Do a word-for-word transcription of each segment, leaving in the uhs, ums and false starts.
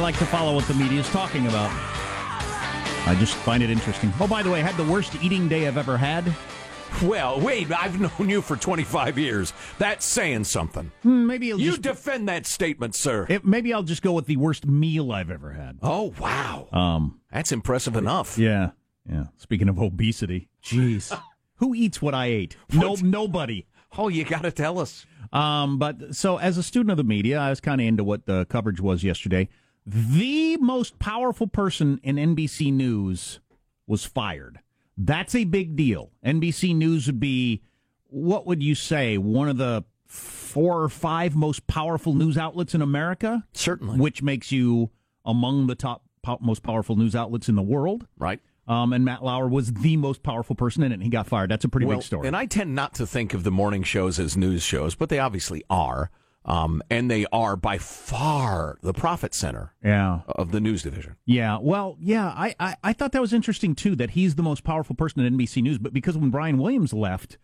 like to follow what the media is talking about. I just find it interesting. Oh, by the way, I had the worst eating day I've ever had. Well, wait, I've known you for twenty-five years. That's saying something. Hmm, maybe you'll You just, defend that statement, sir. It, maybe I'll just go with the worst meal I've ever had. Oh, wow. Um, That's impressive enough. Yeah, yeah. Speaking of obesity. Jeez. Who eats what I ate? No, nobody. Oh, you got to tell us. Um, but so as a student of the media, I was kind of into what the coverage was yesterday. The most powerful person in N B C News was fired. That's a big deal. N B C News would be, what would you say, one of the four or five most powerful news outlets in America? Certainly. Which makes you among the top po- most powerful news outlets in the world. Right. Um, and Matt Lauer was the most powerful person in it, and he got fired. That's a pretty well, big story. And I tend not to think of the morning shows as news shows, but they obviously are. Um, and they are by far the profit center yeah. of the news division. Yeah, well, yeah, I, I, I thought that was interesting, too, that he's the most powerful person at N B C News. But because when Brian Williams left,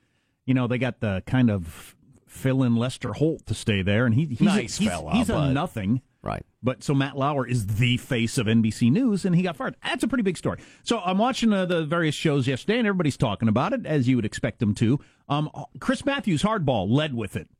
you know, they got the kind of fill-in Lester Holt to stay there. And he, he's nice a, he's, fella, he's a nothing. Right. But so Matt Lauer is the face of N B C News, and he got fired. That's a pretty big story. So I'm watching uh, the various shows yesterday, and everybody's talking about it, as you would expect them to. Um, Chris Matthews, Hardball, led with it.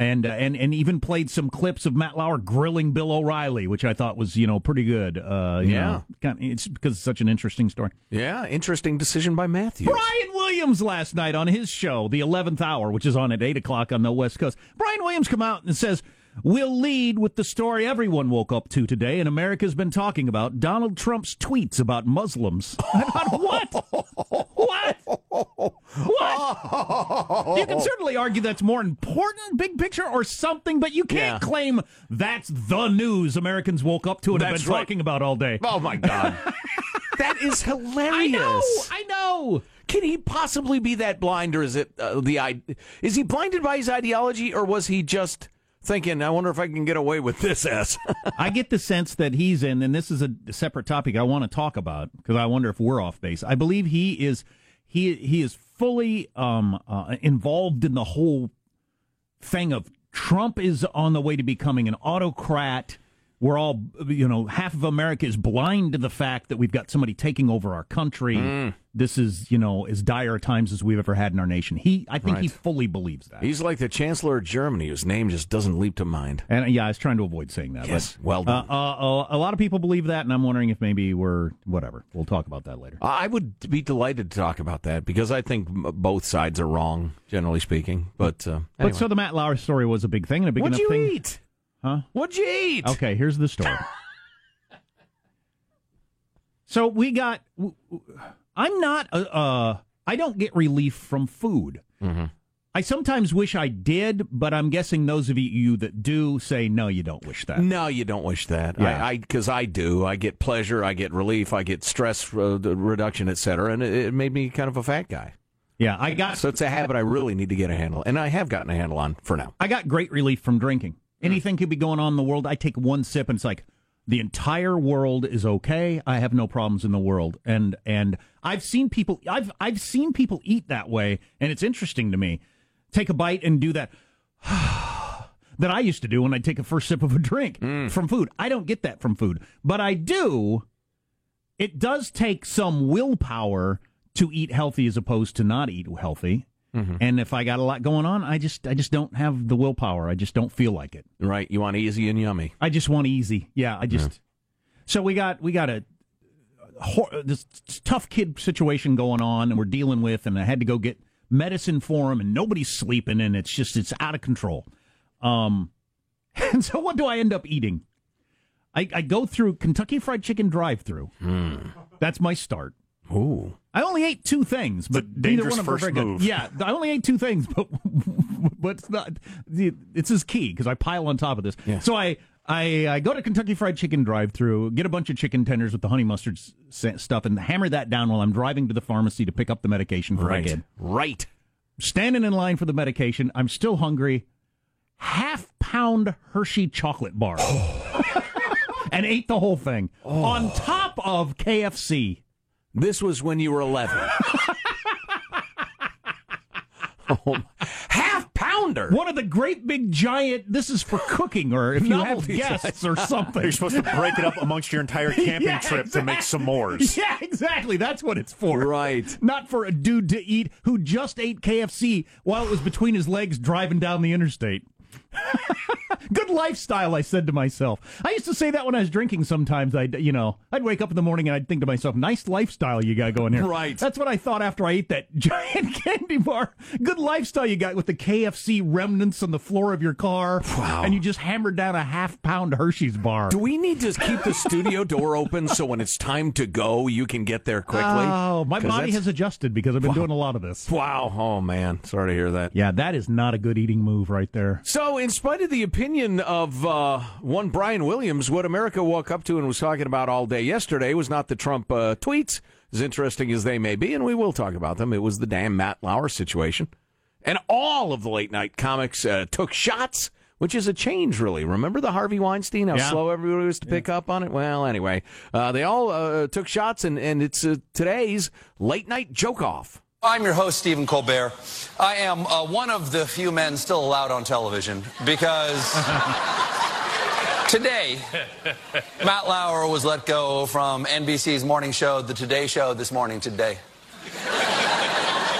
And, uh, and and even played some clips of Matt Lauer grilling Bill O'Reilly, which I thought was, you know, pretty good. Uh, you yeah. know, kind of, it's because it's such an interesting story. Yeah, interesting decision by Matthews. Brian Williams last night on his show, The eleventh hour, which is on at eight o'clock on the West Coast. Brian Williams come out and says, we'll lead with the story everyone woke up to today and America's been talking about, Donald Trump's tweets about Muslims. About what? What? What? You can certainly argue that's more important, big picture, or something, but you can't yeah. claim that's the news Americans woke up to and that's have been right. talking about all day. Oh, my God. That is hilarious. I know, I know. Can he possibly be that blind, or is it uh, the... Is he blinded by his ideology, or was he just... thinking, I wonder if I can get away with this ass. I get the sense that he's in, and this is a separate topic I want to talk about because I wonder if we're off base. I believe he is he he is fully um, uh, involved in the whole thing of Trump is on the way to becoming an autocrat. We're all, you know, half of America is blind to the fact that we've got somebody taking over our country. Mm. This is, you know, as dire times as we've ever had in our nation. He, I think right. he fully believes that. He's like the Chancellor of Germany, whose name just doesn't leap to mind. And yeah, I was trying to avoid saying that. Yes, but, well done. Uh, uh, a lot of people believe that, and I'm wondering if maybe we're, whatever. We'll talk about that later. I would be delighted to talk about that, because I think both sides are wrong, generally speaking. But uh, anyway. But so the Matt Lauer story was a big thing. And a big What'd enough you thing. eat? Huh? What'd you eat? Okay, here's the story. So we got... I'm not... Uh, uh, I don't get relief from food. Mm-hmm. I sometimes wish I did, but I'm guessing those of you that do say, no, you don't wish that. No, you don't wish that. Yeah. I Because I, I do. I get pleasure, I get relief, I get stress uh, reduction, et cetera, and it, it made me kind of a fat guy. Yeah, I got... So it's a habit I really need to get a handle on, and I have gotten a handle on for now. I got great relief from drinking. Anything could be going on in the world. I take one sip and it's like, the entire world is okay. I have no problems in the world. And and I've seen people I've I've seen people eat that way, and it's interesting to me. Take a bite and do that that I used to do when I take a first sip of a drink mm. from food. I don't get that from food. But I do. It does take some willpower to eat healthy as opposed to not eat healthy. Mm-hmm. And if I got a lot going on, I just I just don't have the willpower. I just don't feel like it. Right. You want easy and yummy. I just want easy. Yeah. I just. Yeah. So we got we got a, a this tough kid situation going on, and we're dealing with, and I had to go get medicine for him, and nobody's sleeping, and it's just it's out of control. Um, and so what do I end up eating? I, I go through Kentucky Fried Chicken drive-thru. Mm. That's my start. Ooh. I only ate two things, but it's a dangerous one first move. Yeah, I only ate two things, but but it's not. It's his key because I pile on top of this. Yeah. So I, I I go to Kentucky Fried Chicken drive-thru, get a bunch of chicken tenders with the honey mustard stuff, and hammer that down while I'm driving to the pharmacy to pick up the medication for right. my kid. Right. Standing in line for the medication, I'm still hungry. Half pound Hershey chocolate bar, oh. and ate the whole thing oh. on top of K F C. This was when you were eleven. Oh, half pound pounder. One of the great big giant, this is for cooking or if you have guests or something. You're supposed to break it up amongst your entire camping yeah, trip exactly. to make s'mores. Yeah, exactly. That's what it's for. Right. Not for a dude to eat who just ate K F C while it was between his legs driving down the interstate. Good lifestyle, I said to myself. I used to say that when I was drinking sometimes. I'd, you know, I'd wake up in the morning and I'd think to myself, nice lifestyle you got going here. Right. That's what I thought after I ate that giant candy bar. Good lifestyle you got with the K F C remnants on the floor of your car. Wow. And you just hammered down a half-pound Hershey's bar. Do we need to keep the studio door open so when it's time to go, you can get there quickly? Oh, my body that's... has adjusted because I've been wow. doing a lot of this. Wow. Oh, man. Sorry to hear that. Yeah, that is not a good eating move right there. So, in spite of the opinion of uh, one Brian Williams, what America woke up to and was talking about all day yesterday was not the Trump uh, tweets, as interesting as they may be, and we will talk about them. It was the damn Matt Lauer situation. And all of the late-night comics uh, took shots, which is a change, really. Remember the Harvey Weinstein, how yeah. slow everybody was to yeah. pick up on it? Well, anyway, uh, they all uh, took shots, and, and it's uh, today's late-night joke-off. I'm your host, Stephen Colbert. I am uh, one of the few men still allowed on television because today, Matt Lauer was let go from N B C's morning show, The Today Show, this morning today.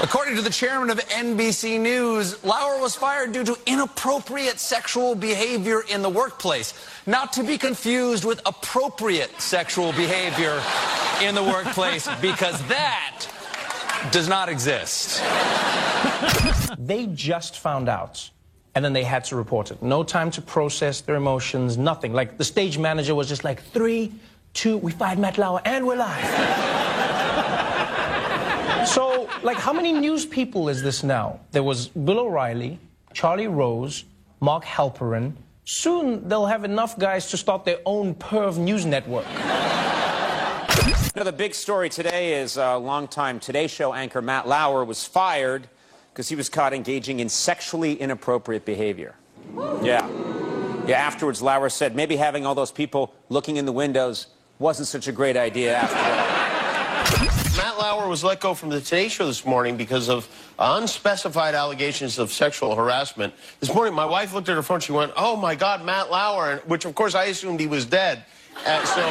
According to the chairman of N B C News, Lauer was fired due to inappropriate sexual behavior in the workplace, not to be confused with appropriate sexual behavior in the workplace, because that does not exist. They just found out, and then they had to report it. No time to process their emotions, nothing. Like, the stage manager was just like, three, two, we fired Matt Lauer, and we're live. So, like, how many news people is this now? There was Bill O'Reilly, Charlie Rose, Mark Halperin. Soon, they'll have enough guys to start their own perv news network. You know, the big story today is uh, longtime Today Show anchor Matt Lauer was fired because he was caught engaging in sexually inappropriate behavior. Yeah. Yeah, afterwards, Lauer said maybe having all those people looking in the windows wasn't such a great idea after all. Matt Lauer was let go from the Today Show this morning because of unspecified allegations of sexual harassment. This morning, my wife looked at her phone. She went, oh, my God, Matt Lauer, which, of course, I assumed he was dead. Uh, so,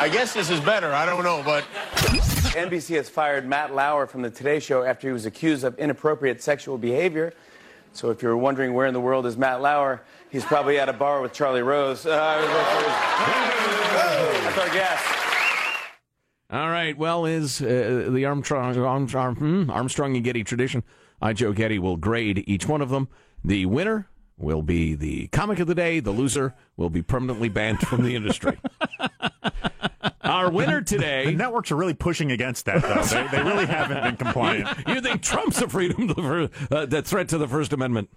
I guess this is better. I don't know, but... N B C has fired Matt Lauer from the Today Show after he was accused of inappropriate sexual behavior. So if you're wondering where in the world is Matt Lauer, he's probably at a bar with Charlie Rose. Uh, that's our guest. All right, well, is uh, the Armstrong, Armstrong, Armstrong and Getty tradition. I, Joe Getty, will grade each one of them. The winner will be the comic of the day. The loser will be permanently banned from the industry. Our winner today... The, the networks are really pushing against that, though. They, they really haven't been compliant. You think Trump's a freedom, the, uh, the threat to the First Amendment.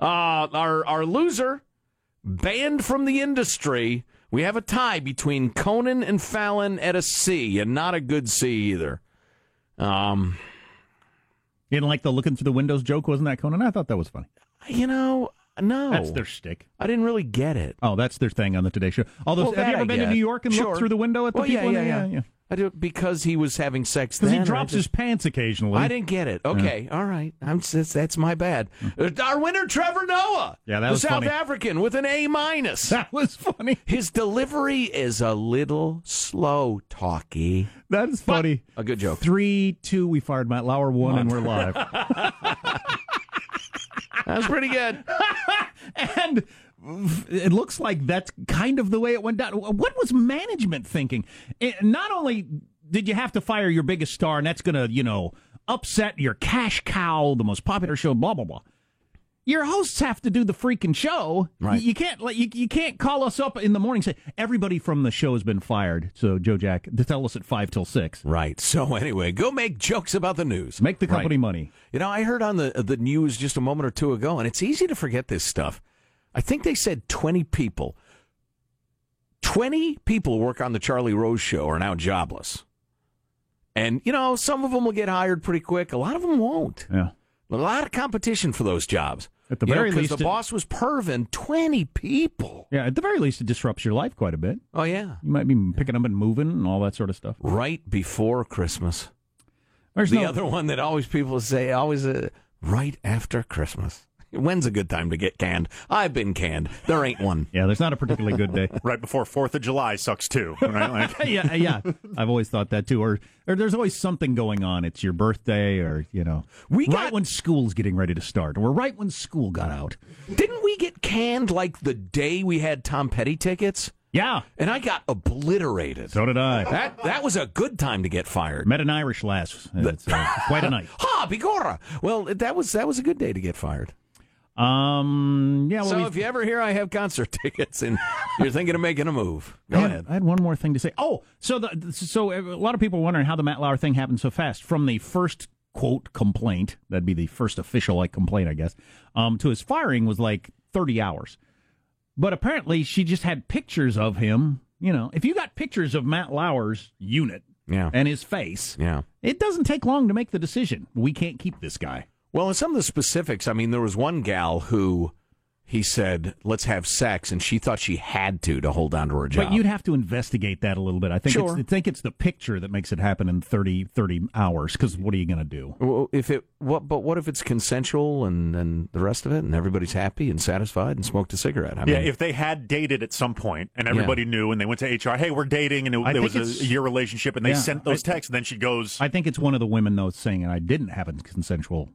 Uh, our, our loser, banned from the industry. We have a tie between Conan and Fallon at a C, and not a good C either. Um, You didn't like the looking through the windows joke, wasn't that, Conan? I thought that was funny. You know... No. That's their shtick. I didn't really get it. Oh, that's their thing on the Today Show. Although, well, have you ever I been get. to New York and sure. looked through the window at the well, people? Yeah, yeah, yeah. yeah, yeah. I do, because he was having sex then. Because he drops his pants occasionally. I didn't get it. Okay, yeah. all right. I'm, that's, that's my bad. Our winner, Trevor Noah. Yeah, that was The South funny. African with an A minus. That was funny. His delivery is a little slow talky. That's funny. A good joke. Three, two, we fired Matt Lauer, one, Monster. and we're live. That's pretty good. And it looks like that's kind of the way it went down. What was management thinking? It, not only did you have to fire your biggest star, and that's going to, you know, upset your cash cow, the most popular show, blah, blah, blah. Your hosts have to do the freaking show. Right. You can't you, you can't call us up in the morning and say, everybody from the show has been fired. So, Joe Jack, tell us at five till six. Right. So, anyway, go make jokes about the news. Make the company right. money. You know, I heard on the, the news just a moment or two ago, and it's easy to forget this stuff. I think they said twenty people. twenty people work on the Charlie Rose show are now jobless. And, you know, some of them will get hired pretty quick. A lot of them won't. Yeah. A lot of competition for those jobs. At the very you know, least, the it, boss was perving twenty people. Yeah, at the very least, it disrupts your life quite a bit. Oh yeah, you might be picking up and moving and all that sort of stuff. Right before Christmas. There's the no, other one that always people say always uh, right after Christmas. When's a good time to get canned? I've been canned. There ain't one. Yeah, there's not a particularly good day. Right before fourth of July sucks, too. Right? Like. yeah, yeah. I've always thought that, too. Or, or there's always something going on. It's your birthday or, you know, we got, right when school's getting ready to start or right when school got out. Didn't we get canned like the day we had Tom Petty tickets? Yeah. And I got obliterated. So did I. That that was a good time to get fired. Met an Irish lass. It's uh, quite a night. Ha, begorra. Well, that was that was a good day to get fired. Um. Yeah. Well, so if you ever hear I have concert tickets and you're thinking of making a move, go I ahead. Had, I had one more thing to say. Oh, so the, so a lot of people are wondering how the Matt Lauer thing happened so fast. From the first, quote, complaint, that'd be the first official, like, complaint, I guess, um, to his firing was like thirty hours. But apparently she just had pictures of him. You know, if you got pictures of Matt Lauer's unit yeah. and his face, yeah. it doesn't take long to make the decision. We can't keep this guy. Well, in some of the specifics, I mean, there was one gal who he said, let's have sex, and she thought she had to to hold on to her job. But you'd have to investigate that a little bit. I think, sure. it's, I think it's the picture that makes it happen in thirty hours, because what are you going to do? Well, if it, what, but what if it's consensual and, and the rest of it, and everybody's happy and satisfied and smoked a cigarette? I mean, yeah, if they had dated at some point, and everybody yeah. knew, and they went to H R, hey, we're dating, and it, there was a year relationship, and they yeah, sent those I, texts, and then she goes... I think it's one of the women, though, saying, and I didn't have a consensual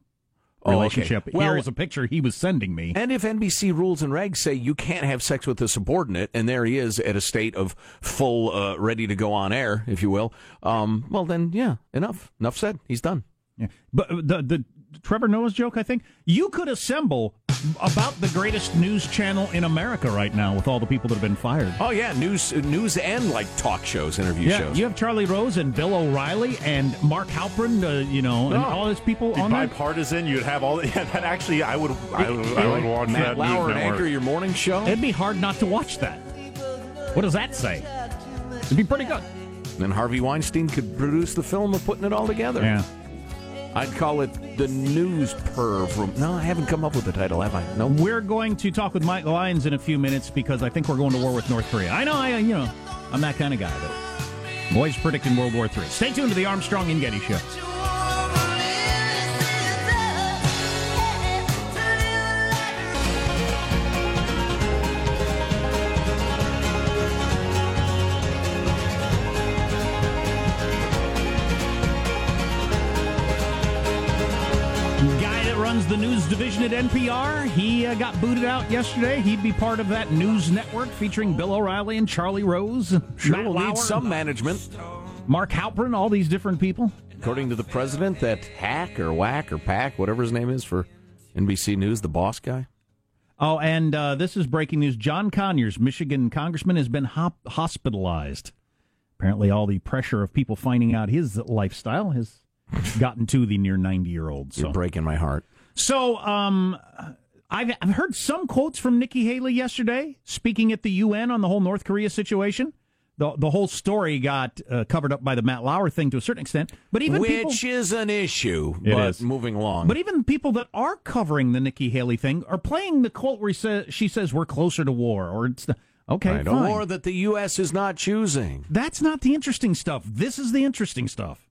relationship. Oh, okay. Well, here is a picture he was sending me. And if N B C rules and regs say you can't have sex with a subordinate, and there he is at a state of full, uh, ready to go on air, if you will, um, well then, yeah, enough. Enough said. He's done. Yeah. But the the Trevor Noah's joke, I think, you could assemble about the greatest news channel in America right now with all the people that have been fired. Oh, yeah, news news and, like, talk shows, interview yeah, shows. You have Charlie Rose and Bill O'Reilly and Mark Halperin, uh, you know, no. and all those people on there. Bipartisan, you'd have all... Yeah, that actually, I would, I would, I would watch Matt that. Matt Lauer and anchor your morning show? It'd be hard not to watch that. What does that say? It'd be pretty good. And Harvey Weinstein could produce the film of putting it all together. Yeah. I'd call it the news perv room. No, I haven't come up with a title, have I? No. We're going to talk with Mike Lyons in a few minutes because I think we're going to war with North Korea. I know, I you know, I'm that kind of guy, though. Boys predicting World War Three. Stay tuned to the Armstrong and Getty Show. The news division at N P R. He uh, got booted out yesterday. He'd be part of that news network featuring Bill O'Reilly and Charlie Rose. Sure, we'll need some management. Mark Halperin, all these different people. According to the president, that hack or whack or pack, whatever his name is for N B C News, the boss guy. Oh, and uh, this is breaking news. John Conyers, Michigan congressman, has been hop- hospitalized. Apparently all the pressure of people finding out his lifestyle has gotten to the near ninety-year-old. So. You're breaking my heart. So um, I've, I've heard some quotes from Nikki Haley yesterday, speaking at the U N on the whole North Korea situation. The the whole story got uh, covered up by the Matt Lauer thing to a certain extent. But even Which people, is an issue, but is. moving along. But even people that are covering the Nikki Haley thing are playing the quote where he sa- she says, we're closer to war, or it's the... Okay, right, fine. A war that the U S is not choosing. That's not the interesting stuff. This is the interesting stuff.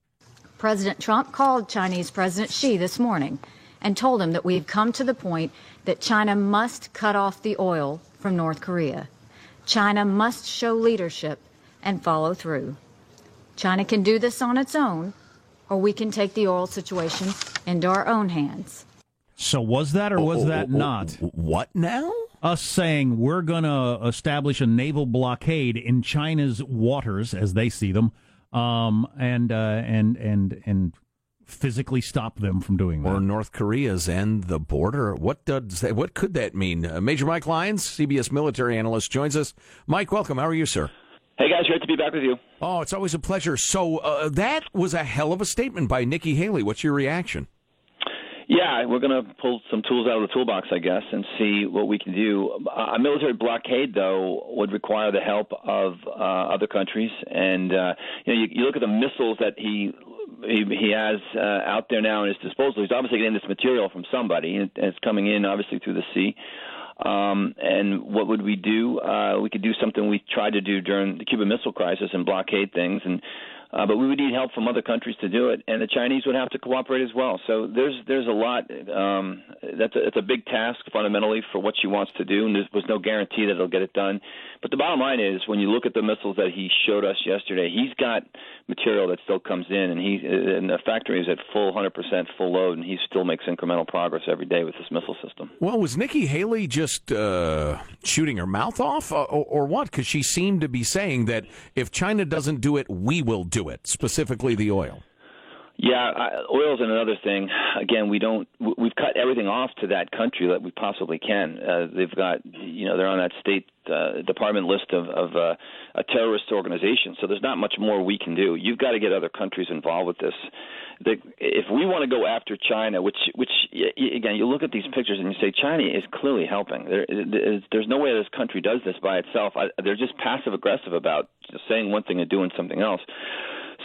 President Trump called Chinese President Xi this morning and told him that we've come to the point that China must cut off the oil from North Korea. China must show leadership and follow through. China can do this on its own, or we can take the oil situation into our own hands. So was that or was oh, that oh, oh, not? What now? Us saying we're going to establish a naval blockade in China's waters, as they see them, um, and, uh, and, and, and... physically stop them from doing that. Or North Korea's end the border. What does that, what could that mean? Uh, Major Mike Lyons, C B S military analyst, joins us. Mike, welcome. How are you, sir? Hey, guys. Great to be back with you. Oh, it's always a pleasure. So uh, that was a hell of a statement by Nikki Haley. What's your reaction? Yeah, we're going to pull some tools out of the toolbox, I guess, and see what we can do. A military blockade, though, would require the help of uh, other countries. And uh, you know, you, you look at the missiles that he – He, he has uh, out there now in his disposal. He's obviously getting this material from somebody, and it's coming in, obviously, through the sea. Um, and what would we do? Uh, we could do something we tried to do during the Cuban Missile Crisis and blockade things. And Uh, but we would need help from other countries to do it, and the Chinese would have to cooperate as well. So there's there's a lot. Um, that's a, it's a big task fundamentally for what she wants to do, and there's, there's no guarantee that it'll get it done. But the bottom line is, when you look at the missiles that he showed us yesterday, he's got material that still comes in, and he and the factory is at full one hundred percent full load, and he still makes incremental progress every day with this missile system. Well, was Nikki Haley just uh, shooting her mouth off, or, or what? Because she seemed to be saying that if China doesn't do it, we will do it. Do it, specifically the oil. Yeah, oil's another thing. Again, we don't. We've cut everything off to that country that we possibly can. Uh, they've got, you know, they're on that State uh, Department list of, of uh, a terrorist organization. So there's not much more we can do. You've got to get other countries involved with this. The, if we want to go after China, which, which again, you look at these pictures and you say China is clearly helping. There, there's no way this country does this by itself. I, they're just passive aggressive about just saying one thing and doing something else.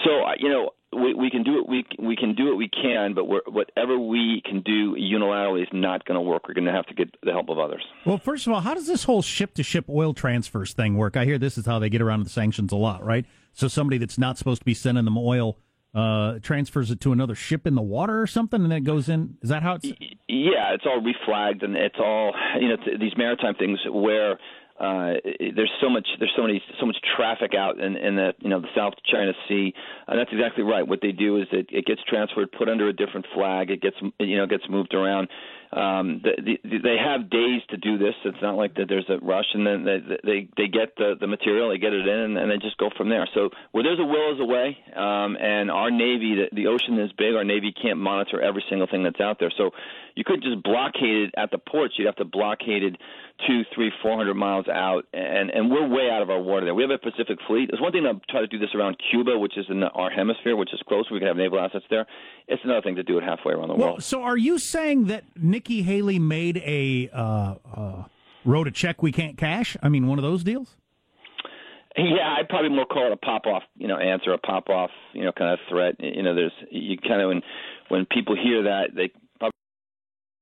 So, you know, we, we can do it. We we can do what we can, but we're, whatever we can do unilaterally is not going to work. We're going to have to get the help of others. Well, first of all, how does this whole ship-to-ship oil transfers thing work? I hear this is how they get around the sanctions a lot, right? So somebody that's not supposed to be sending them oil uh, transfers it to another ship in the water or something, and then it goes in. Is that how it's? Yeah, it's all reflagged, and it's all, you know, it's these maritime things where. Uh, there's so much, there's so many, so much traffic out in, in the, you know, the South China Sea, and that's exactly right. What they do is it, it gets transferred, put under a different flag, it gets, you know, gets moved around. Um, the, the, they have days to do this. It's not like that there's a rush, and then they they, they get the, the material, they get it in, and they just go from there. So where there's a will is a way, um, and our Navy, the, the ocean is big. Our Navy can't monitor every single thing that's out there. So you could just blockade it at the ports. You'd have to blockade it two, three, four hundred miles out, and, and we're way out of our water there. We have a Pacific Fleet. It's one thing to try to do this around Cuba, which is in the, our hemisphere, which is close. We can have naval assets there. It's another thing to do it halfway around the well, world. So are you saying that Nick Nikki Haley made a uh, uh, wrote a check we can't cash? I mean, one of those deals? Yeah, I'd probably more call it a pop-off, you know, answer, a pop-off, you know, kind of threat. You know, there's you kind of when when people hear that, they probably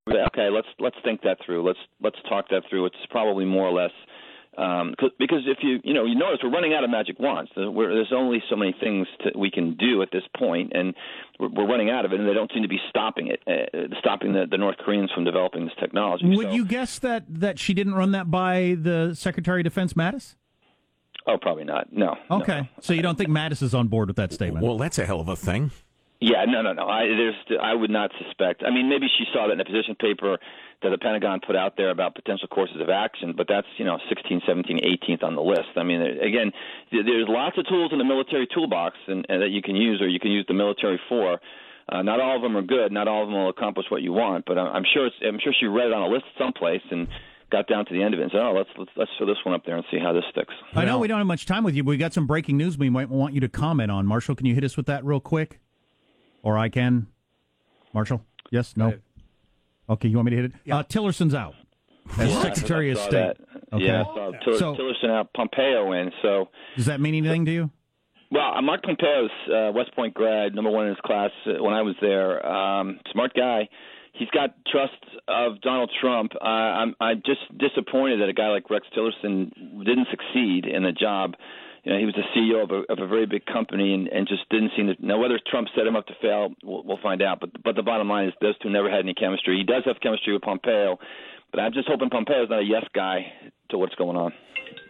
say, okay, let's let's think that through. Let's let's talk that through. It's probably more or less. Um, because if you you know you notice we're running out of magic wands. We're, there's only so many things to, we can do at this point, and we're, we're running out of it. And they don't seem to be stopping it, uh, stopping the, the North Koreans from developing this technology. Would so. you guess that, that she didn't run that by the Secretary of Defense Mattis? Oh, probably not. No. Okay, no. So you don't think Mattis is on board with that statement? Well, that's a hell of a thing. Yeah, no, no, no. I, there's, I would not suspect. I mean, maybe she saw that in a position paper that the Pentagon put out there about potential courses of action, but that's, you know, sixteenth, seventeenth, eighteenth on the list. I mean, again, there's lots of tools in the military toolbox and, and that you can use, or you can use the military for. Uh, not all of them are good. Not all of them will accomplish what you want, but I'm sure it's, I'm sure she read it on a list someplace and got down to the end of it and said, oh, let's, let's let's throw this one up there and see how this sticks. I know we don't have much time with you, but we got some breaking news we might want you to comment on. Marshall, can you hit us with that real quick? Or I can. Marshall? Yes? No? Okay, you want me to hit it? Yeah. Uh, Tillerson's out. As yeah, Secretary of State. That. Okay. Yeah, I saw Tiller- so, Tillerson out, Pompeo in. So, does that mean anything to you? Well, Mark Pompeo's uh, West Point grad, number one in his class uh, when I was there. Um, smart guy. He's got trust of Donald Trump. Uh, I'm, I'm just disappointed that a guy like Rex Tillerson didn't succeed in the job. You know, he was the C E O of a, of a very big company and, and just didn't seem to – now, whether Trump set him up to fail, we'll, we'll find out. But but the bottom line is those two never had any chemistry. He does have chemistry with Pompeo, but I'm just hoping Pompeo's not a yes guy to what's going on.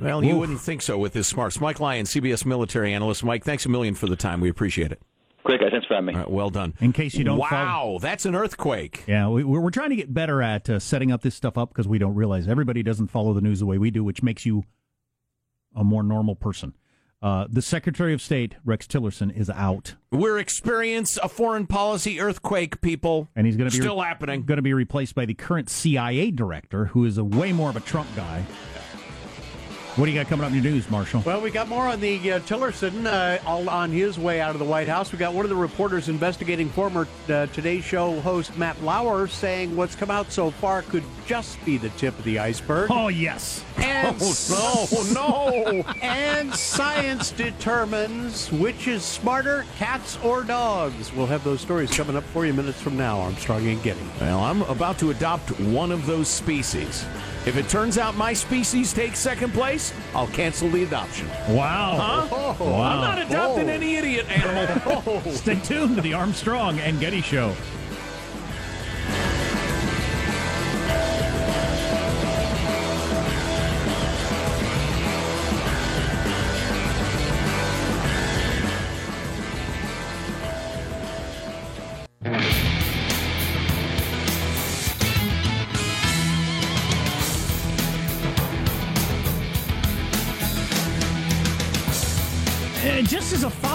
Well, you Oof. wouldn't think so with his smarts. Mike Lyons, C B S military analyst. Mike, thanks a million for the time. We appreciate it. Great, guys. Thanks for having me. All right, well done. In case you don't Wow, follow- that's an earthquake. Yeah, we, we're, we're trying to get better at uh, setting up this stuff up because we don't realize everybody doesn't follow the news the way we do, which makes you a more normal person. Uh, the Secretary of State, Rex Tillerson, is out. We're experiencing a foreign policy earthquake, people. And he's going to be still re- happening. Going to be replaced by the current C I A director, who is a way more of a Trump guy. What do you got coming up in your news, Marshall? Well, we got more on the uh, Tillerson uh, all on his way out of the White House. We got one of the reporters investigating former uh, Today Show host Matt Lauer saying what's come out so far could just be the tip of the iceberg. Oh, yes. And oh, no, no. And science determines which is smarter, cats or dogs. We'll have those stories coming up for you minutes from now. Armstrong and Getty. Well, I'm about to adopt one of those species. If it turns out my species takes second place, I'll cancel the adoption. Wow. Huh? Oh, wow. I'm not adopting oh. any idiot animal. Oh. Stay tuned to the Armstrong and Getty Show.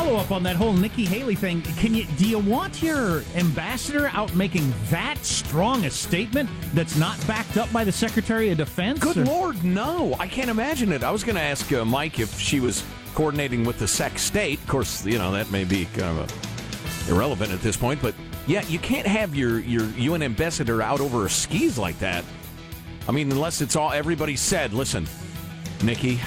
Up on that whole Nikki Haley thing, can you do you want your ambassador out making that strong a statement that's not backed up by the Secretary of Defense? Good or? Lord, no. I can't imagine it. I was going to ask uh, Mike if she was coordinating with the Sec State. Of course, you know, that may be kind of uh, irrelevant at this point, but yeah, you can't have your, your U N ambassador out over skis like that. I mean, unless it's all everybody said, listen, Nikki,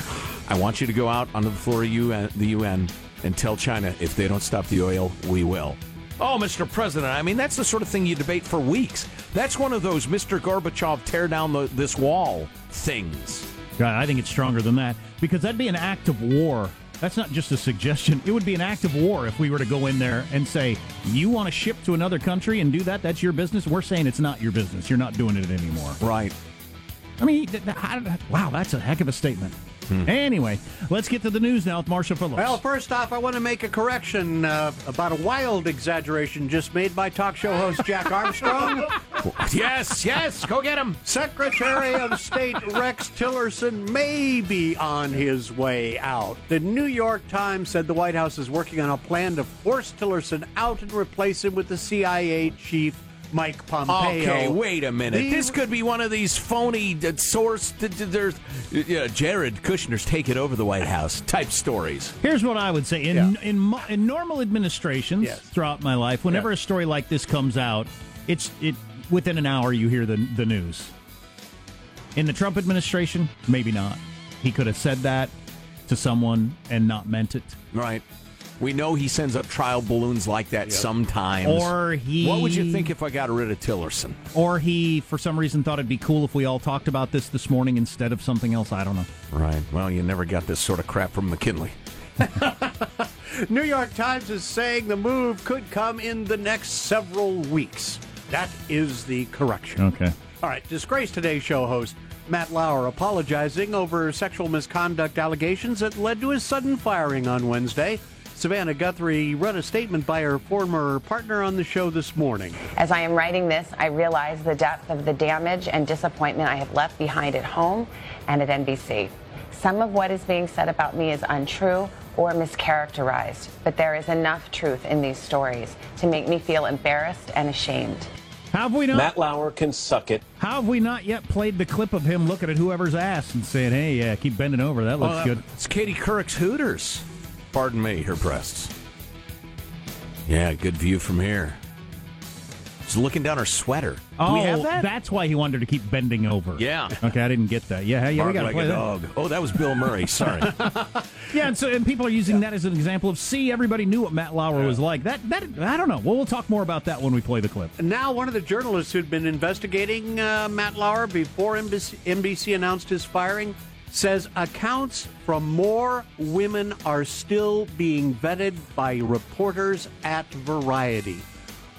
I want you to go out onto the floor of U N, the U N, and tell China, if they don't stop the oil, we will. Oh, Mister President, I mean, that's the sort of thing you debate for weeks. That's one of those Mister Gorbachev tear down the, this wall things. God, I think it's stronger than that, because that'd be an act of war. That's not just a suggestion. It would be an act of war if we were to go in there and say, you want to ship to another country and do that? That's your business? We're saying it's not your business. You're not doing it anymore. Right. I mean, wow, that's a heck of a statement. Hmm. Anyway, let's get to the news now with Marshall Phillips. Well, first off, I want to make a correction uh, about a wild exaggeration just made by talk show host Jack Armstrong. Yes, yes, go get him. Secretary of State Rex Tillerson may be on his way out. The New York Times said the White House is working on a plan to force Tillerson out and replace him with the C I A chief, Mike Pompeo. Okay, wait a minute. The, this could be one of these phony uh, source. Th- th- there's uh, Jared Kushner's taking over the White House type stories. Here's what I would say in yeah. in, in, in normal administrations yes. throughout my life. Whenever yes. a story like this comes out, it's it within an hour you hear the the news. In the Trump administration, maybe not. He could have said that to someone and not meant it. Right. We know he sends up trial balloons like that yep. sometimes. Or he... What would you think if I got rid of Tillerson? Or he, for some reason, thought it'd be cool if we all talked about this this morning instead of something else. I don't know. Right. Well, you never got this sort of crap from McKinley. New York Times is saying the move could come in the next several weeks. That is the correction. Okay. All right. Disgraced Today Show host Matt Lauer apologizing over sexual misconduct allegations that led to his sudden firing on Wednesday. Savannah Guthrie read a statement by her former partner on the show this morning. As I am writing this, I realize the depth of the damage and disappointment I have left behind at home and at N B C. Some of what is being said about me is untrue or mischaracterized, but there is enough truth in these stories to make me feel embarrassed and ashamed. Have we not? Matt Lauer can suck it. How have we not yet played the clip of him looking at whoever's ass and saying, hey, yeah, uh, keep bending over. That looks well, uh, good. It's Katie Couric's Hooters. Pardon me, her breasts. Yeah, good view from here. She's looking down her sweater. Oh, do we have that? That's why he wanted to keep bending over. Yeah. Okay, I didn't get that. Yeah, yeah, we got to like play a that. Dog. Oh, that was Bill Murray. Sorry. yeah, and so and people are using yeah. that as an example of see, everybody knew what Matt Lauer yeah. was like. That that I don't know. Well, we'll talk more about that when we play the clip. Now, one of the journalists who'd been investigating uh, Matt Lauer before N B C, N B C announced his firing. Says accounts from more women are still being vetted by reporters at Variety.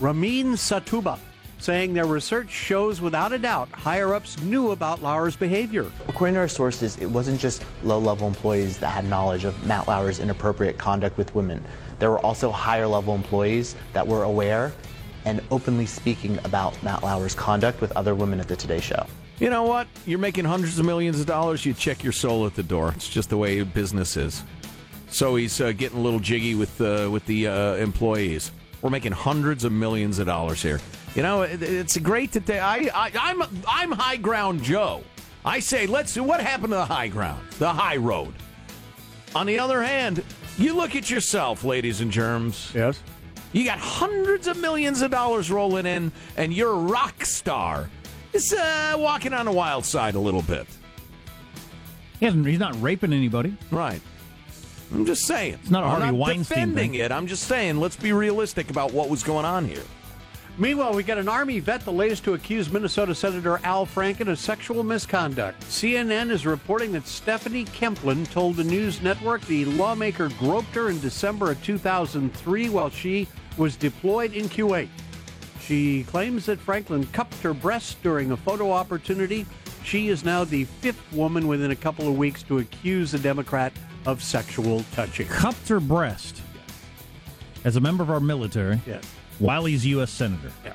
Ramin Satuba saying their research shows without a doubt higher-ups knew about Lauer's behavior. According to our sources, it wasn't just low-level employees that had knowledge of Matt Lauer's inappropriate conduct with women. There were also higher-level employees that were aware and openly speaking about Matt Lauer's conduct with other women at the Today Show. You know what? You're making hundreds of millions of dollars. You check your soul at the door. It's just the way business is. So he's uh, getting a little jiggy with uh, with the uh, employees. We're making hundreds of millions of dollars here. You know, it, it's great that they. I, I I'm I'm high ground Joe. I say let's see what happened to the high ground, the high road. On the other hand, you look at yourself, ladies and germs. Yes. You got hundreds of millions of dollars rolling in, and you're a rock star. It's uh, walking on the wild side a little bit. He hasn't, he's not raping anybody. Right. I'm just saying. It's not a Harvey Weinstein thing. I'm not defending it. I'm just saying, let's be realistic about what was going on here. Meanwhile, we got an Army vet, the latest to accuse Minnesota Senator Al Franken of sexual misconduct. C N N is reporting that Stephanie Kemplin told the news network the lawmaker groped her in December of two thousand three while she was deployed in Kuwait. She claims that Franklin cupped her breasts during a photo opportunity. She is now the fifth woman within a couple of weeks to accuse the Democrat of sexual touching. Cupped her breast. Yes. As a member of our military. Yes. While he's U S Senator. Yeah.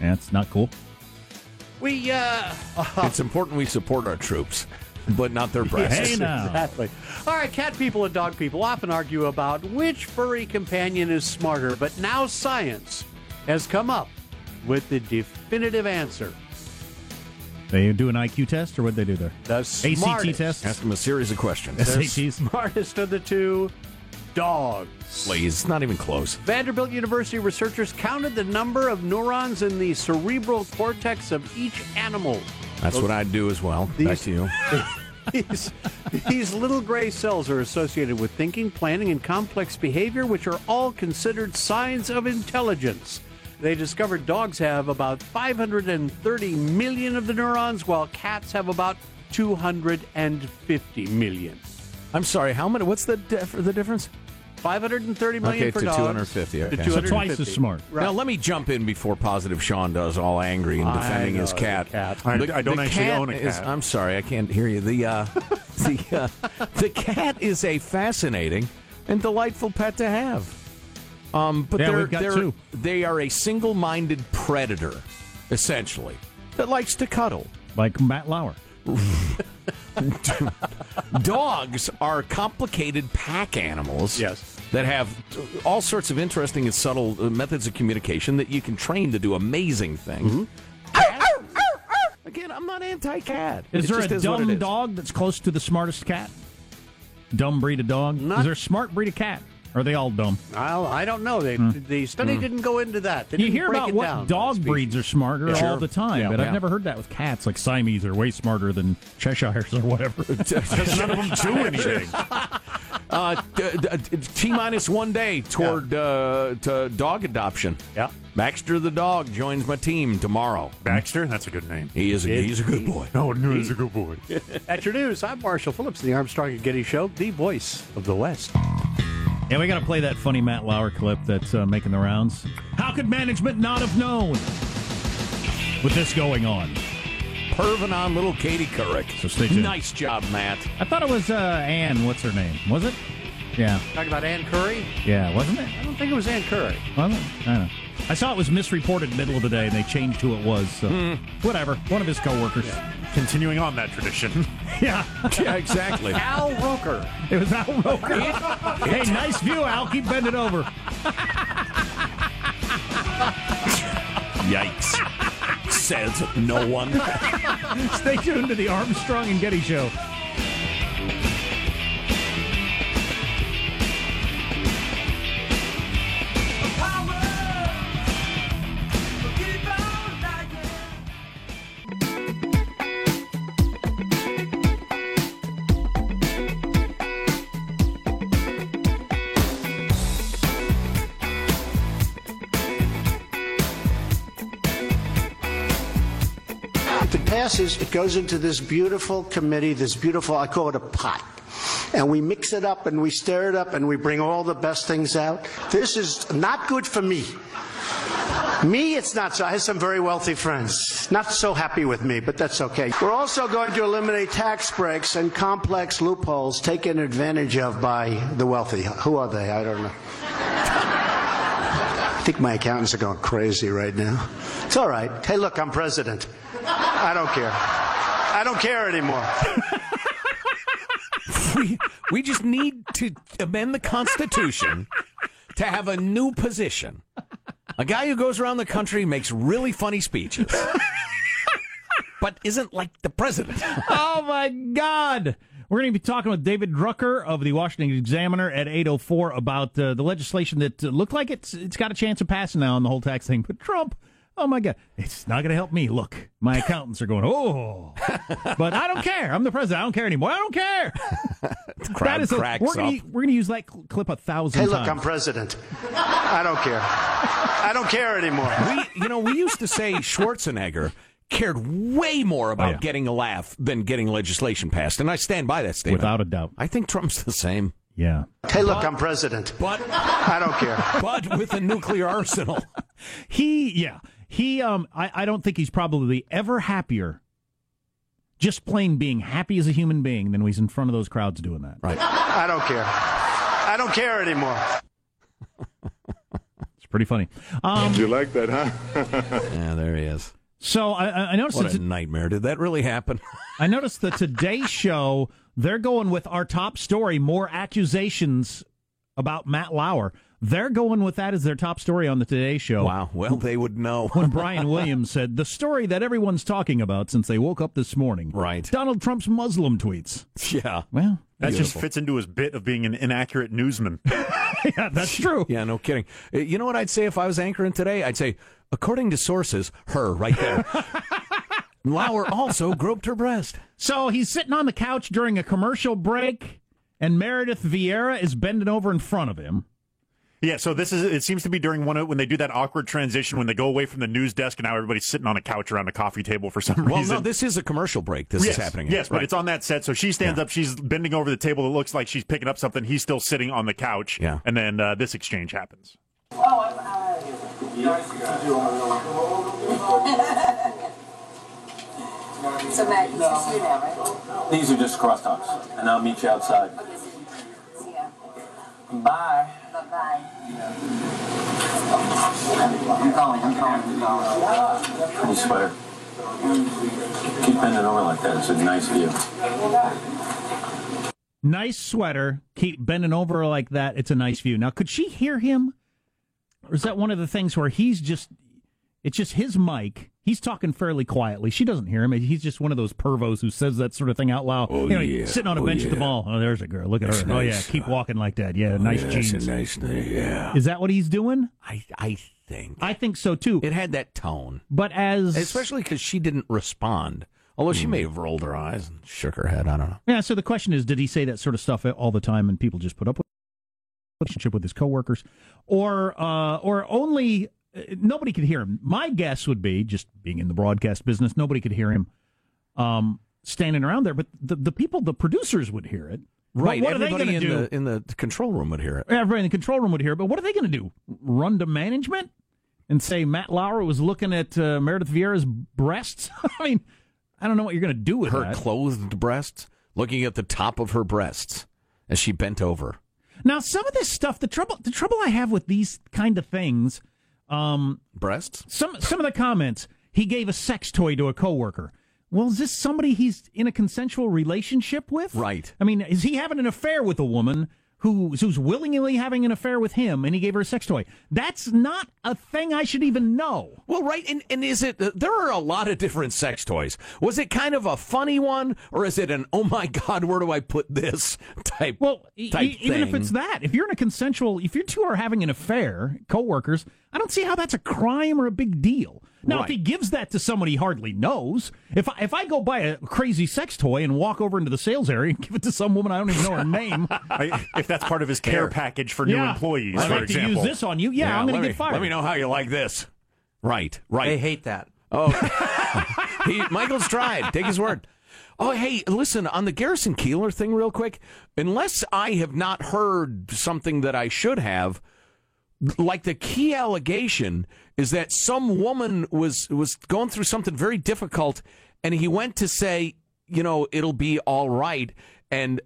That's not cool. We, uh... It's important we support our troops, but not their breasts. Yes, hey, now. Exactly. All right, cat people and dog people often argue about which furry companion is smarter, but now science has come up with the definitive answer. They do an I Q test, or what did they do there? The smartest. A C T test? Ask them a series of questions. The smartest of the two, dogs. Please, it's not even close. Vanderbilt University researchers counted the number of neurons in the cerebral cortex of each animal. That's so what I do as well. These, Back to you. These, these little gray cells are associated with thinking, planning, and complex behavior, which are all considered signs of intelligence. They discovered dogs have about five hundred thirty million of the neurons, while cats have about two hundred fifty million. I'm sorry, how many? What's the def- the difference? five hundred thirty million okay, for dogs. two hundred fifty, okay, to two hundred fifty. So twice as smart. Right. Now, let me jump in before Positive Sean does all angry and defending know, his cat. cat. I, the, I don't actually cat own a cat. Is, I'm sorry, I can't hear you. The, uh, the, uh, the cat is a fascinating and delightful pet to have. Um, but yeah, they're, they're, they are a single-minded predator, essentially, that likes to cuddle. Like Matt Lauer. Dogs are complicated pack animals, yes, that have all sorts of interesting and subtle methods of communication that you can train to do amazing things. Mm-hmm. Again, I'm not anti-cat. Is it there a is dumb dog that's close to the smartest cat? Dumb breed of dog? Not- is there a smart breed of cat? Are they all dumb? I'll, I don't know. They, mm. The study mm. didn't go into that. They you didn't hear break about what down. dog breeds are smarter yeah, all sure. the time, yeah, but yeah. I've never heard that with cats. Like Siamese are way smarter than Cheshires or whatever. Because none of them do anything. uh, d- d- T minus one day toward yeah. uh, to dog adoption. Yeah. Baxter the dog joins my team tomorrow. Baxter? That's a good name. He is a, he's a good boy. No, no, he's a good boy. At your news, I'm Marshall Phillips, the Armstrong and Getty Show, the voice of the West. Yeah, we got to play that funny Matt Lauer clip that's uh, making the rounds. How could management not have known with this going on? Perving on little Katie Couric. So stay tuned. Nice job, Matt. I thought it was uh, Ann, what's her name? Was it? Yeah. Talking about Ann Curry? Yeah, wasn't it? I don't think it was Ann Curry. Well, I don't know. I saw it was misreported middle of the day, and they changed who it was. So. Mm. Whatever. One of his coworkers. Yeah. Continuing on that tradition. Yeah. Yeah, exactly. Al Roker. It was Al Roker. Hey, nice view, Al. Keep bending over. Yikes. Says no one. Stay tuned to the Armstrong and Getty Show. It goes into this beautiful committee, this beautiful, I call it a pot. And we mix it up and we stir it up and we bring all the best things out. This is not good for me. Me, it's not so. I have some very wealthy friends. Not so happy with me, but that's okay. We're also going to eliminate tax breaks and complex loopholes taken advantage of by the wealthy. Who are they? I don't know. I think my accountants are going crazy right now. It's all right. Hey, look, I'm president. I don't care. I don't care anymore. we, we just need to amend the Constitution to have a new position. A guy who goes around the country makes really funny speeches, but isn't like the president. Oh, my God. We're going to be talking with David Drucker of the Washington Examiner at eight oh four about uh, the legislation that uh, looked like it's it's got a chance of passing now on the whole tax thing, but Trump... Oh, my God. It's not going to help me. Look, my accountants are going, oh. But I don't care. I'm the president. I don't care anymore. I don't care. That is a, we're going to use that clip a thousand times. Hey, look, times. I'm president. I don't care. I don't care anymore. We, you know, we used to say Schwarzenegger cared way more about oh, yeah. getting a laugh than getting legislation passed, and I stand by that statement. Without a doubt. I think Trump's the same. Yeah. Hey, look, but, I'm president. But I don't care. But with a nuclear arsenal. He, yeah. He, um, I, I don't think he's probably ever happier, just plain being happy as a human being, than when he's in front of those crowds doing that. Right. I don't care. I don't care anymore. It's pretty funny. Um, Did you like that, huh? Yeah, there he is. So I, I noticed what a t- nightmare. Did that really happen? I noticed the Today Show. They're going with our top story. More accusations about Matt Lauer. They're going with that as their top story on the Today Show. Wow. Well, they would know. When Brian Williams said, the story that everyone's talking about since they woke up this morning. Right. Donald Trump's Muslim tweets. Yeah. Well, that beautiful. Just fits into his bit of being an inaccurate newsman. Yeah, that's true. Yeah, no kidding. You know what I'd say if I was anchoring today? I'd say, according to sources, her right there. Lauer also groped her breast. So he's sitting on the couch during a commercial break, and Meredith Vieira is bending over in front of him. Yeah, so this is, it seems to be during one of, when they do that awkward transition when they go away from the news desk and now everybody's sitting on a couch around a coffee table for some reason. Well, no, this is a commercial break. This yes, is happening. Yes, right? But it's on that set. So she stands yeah. up. She's bending over the table. It looks like she's picking up something. He's still sitting on the couch. Yeah. And then uh, this exchange happens. Oh, I'm out of here. Nice to do all. So, Matt, you see you now, right? These are just crosstalks. And I'll meet you outside. Okay, so you see you. Bye. Bye. I'm calling, I'm calling, I'm calling. Pretty sweater. Keep bending over like that. It's a nice view. Nice sweater. Keep bending over like that. It's a nice view. Now, could she hear him? Or is that one of the things where he's just, it's just his mic. He's talking fairly quietly. She doesn't hear him. He's just one of those pervos who says that sort of thing out loud. Oh, you know, yeah. Sitting on a oh, bench yeah. at the mall. Oh, there's a girl. Look at that's her. Nice. Oh, yeah. Keep walking like that. Yeah, oh, nice yeah, jeans. That's a nice thing. Yeah. Is that what he's doing? I I think. I think so, too. It had that tone. But as... Especially because she didn't respond. Although she mm. may have rolled her eyes and shook her head. I don't know. Yeah, so the question is, did he say that sort of stuff all the time and people just put up with his relationship with his coworkers? Or uh, or only... Nobody could hear him. My guess would be, just being in the broadcast business, nobody could hear him um, standing around there. But the, the people, the producers would hear it. Right. What everybody are they in, do? The, in the control room would hear it. Everybody in the control room would hear it. But what are they going to do? Run to management and say Matt Lauer was looking at uh, Meredith Vieira's breasts? I mean, I don't know what you're going to do with her that. Clothed breasts, looking at the top of her breasts as she bent over. Now, some of this stuff, the trouble, the trouble I have with these kind of things... Um, breasts? Some some of the comments, he gave a sex toy to a coworker. Well, is this somebody he's in a consensual relationship with? Right. I mean, is he having an affair with a woman who's, who's willingly having an affair with him and he gave her a sex toy? That's not a thing I should even know. Well, right, and, and is it, uh, there are a lot of different sex toys. Was it kind of a funny one, or is it an, oh my God, where do I put this type, well, type e- even thing? Even if it's that, if you're in a consensual, if you two are having an affair, coworkers, I don't see how that's a crime or a big deal. Now, right. If he gives that to somebody he hardly knows, if I, if I go buy a crazy sex toy and walk over into the sales area and give it to some woman I don't even know her name. I, if that's part of his care, care package for new yeah. employees, I'd for like example. To use this on you. Yeah, yeah I'm going to get fired. Let me know how you like this. Right, right. They hate that. Oh, he, Michael's tried. Take his word. Oh, hey, listen, on the Garrison Keillor thing real quick, unless I have not heard something that I should have, like the key allegation is that some woman was was going through something very difficult, and he went to say, you know, it'll be all right, and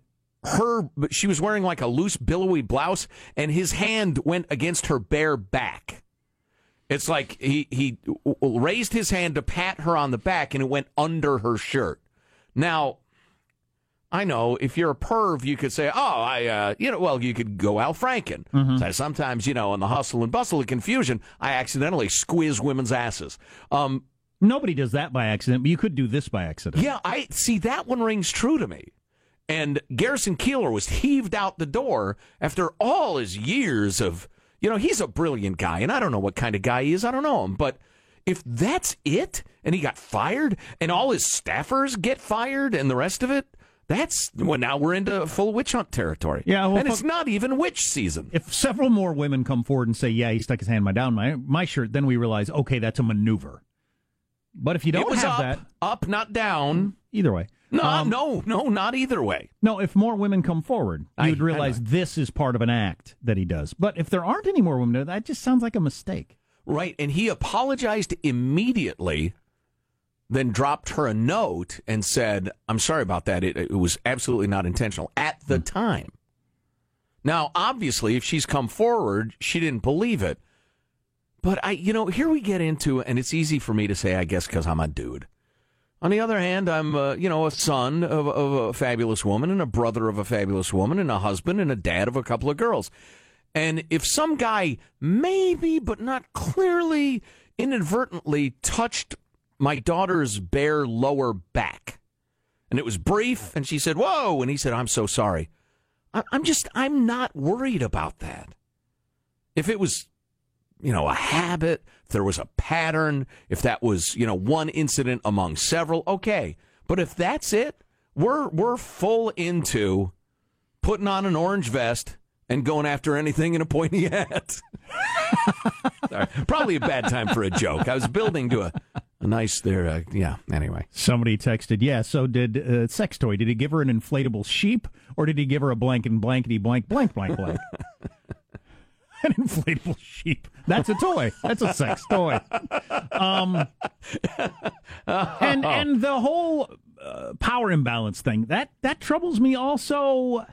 her she was wearing like a loose billowy blouse, and his hand went against her bare back. It's like he he raised his hand to pat her on the back, and it went under her shirt. Now, I know, if you're a perv, you could say, oh, I, uh, you know, well, you could go Al Franken. Mm-hmm. So sometimes, you know, in the hustle and bustle and confusion, I accidentally squeeze women's asses. Um, Nobody does that by accident, but you could do this by accident. Yeah, I see, that one rings true to me. And Garrison Keillor was heaved out the door after all his years of, you know, he's a brilliant guy, and I don't know what kind of guy he is. I don't know him, but... If that's it, and he got fired, and all his staffers get fired, and the rest of it, That's well, now we're into full witch hunt territory. Yeah, well, and it's not even witch season. If several more women come forward and say, "Yeah, he stuck his hand my down my my shirt," then we realize, okay, that's a maneuver. But if you don't it was have up, that, up, not down, either way. No, um, no, no, not either way. No, if more women come forward, you would realize this is part of an act that he does. But if there aren't any more women, that just sounds like a mistake. Right, and he apologized immediately, then dropped her a note and said, "I'm sorry about that. It, it was absolutely not intentional at the hmm. time." Now, obviously, if she's come forward, she didn't believe it. But, I, you know, here we get into, and it's easy for me to say, I guess, because I'm a dude. On the other hand, I'm, uh, you know, a son of, of a fabulous woman and a brother of a fabulous woman and a husband and a dad of a couple of girls. And if some guy maybe but not clearly inadvertently touched my daughter's bare lower back, and it was brief, and she said, "Whoa," and he said, "I'm so sorry," I- I'm just, I'm not worried about that. If it was, you know, a habit, if there was a pattern, if that was, you know, one incident among several, okay. But if that's it, we're we're full into putting on an orange vest and going after anything in a pointy hat. Sorry. Probably a bad time for a joke. I was building to a, a nice there, uh, yeah, anyway. Somebody texted, yeah, so did uh, sex toy. Did he give her an inflatable sheep, or did he give her a blank and blankety blank blank blank blank? An inflatable sheep. That's a toy. That's a sex toy. Um, and and the whole uh, power imbalance thing, that, that troubles me also.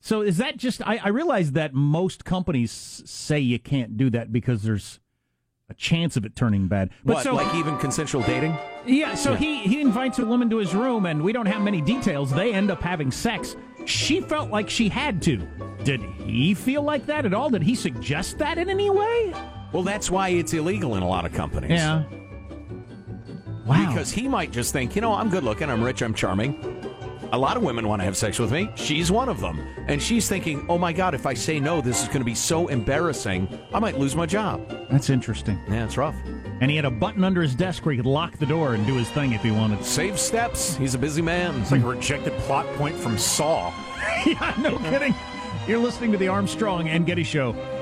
So is that just, I, I realize that most companies say you can't do that because there's a chance of it turning bad. But what, so, like even consensual dating? Yeah, so yeah. He, he invites a woman to his room, and we don't have many details. They end up having sex. She felt like she had to. Did he feel like that at all? Did he suggest that in any way? Well, that's why it's illegal in a lot of companies. Yeah. Wow. Because he might just think, you know, I'm good looking, I'm rich, I'm charming. A lot of women want to have sex with me. She's one of them. And she's thinking, oh, my God, if I say no, this is going to be so embarrassing. I might lose my job. That's interesting. Yeah, it's rough. And he had a button under his desk where he could lock the door and do his thing if he wanted. Save steps. He's a busy man. It's like a rejected plot point from Saw. Yeah, no kidding. You're listening to the Armstrong and Getty Show.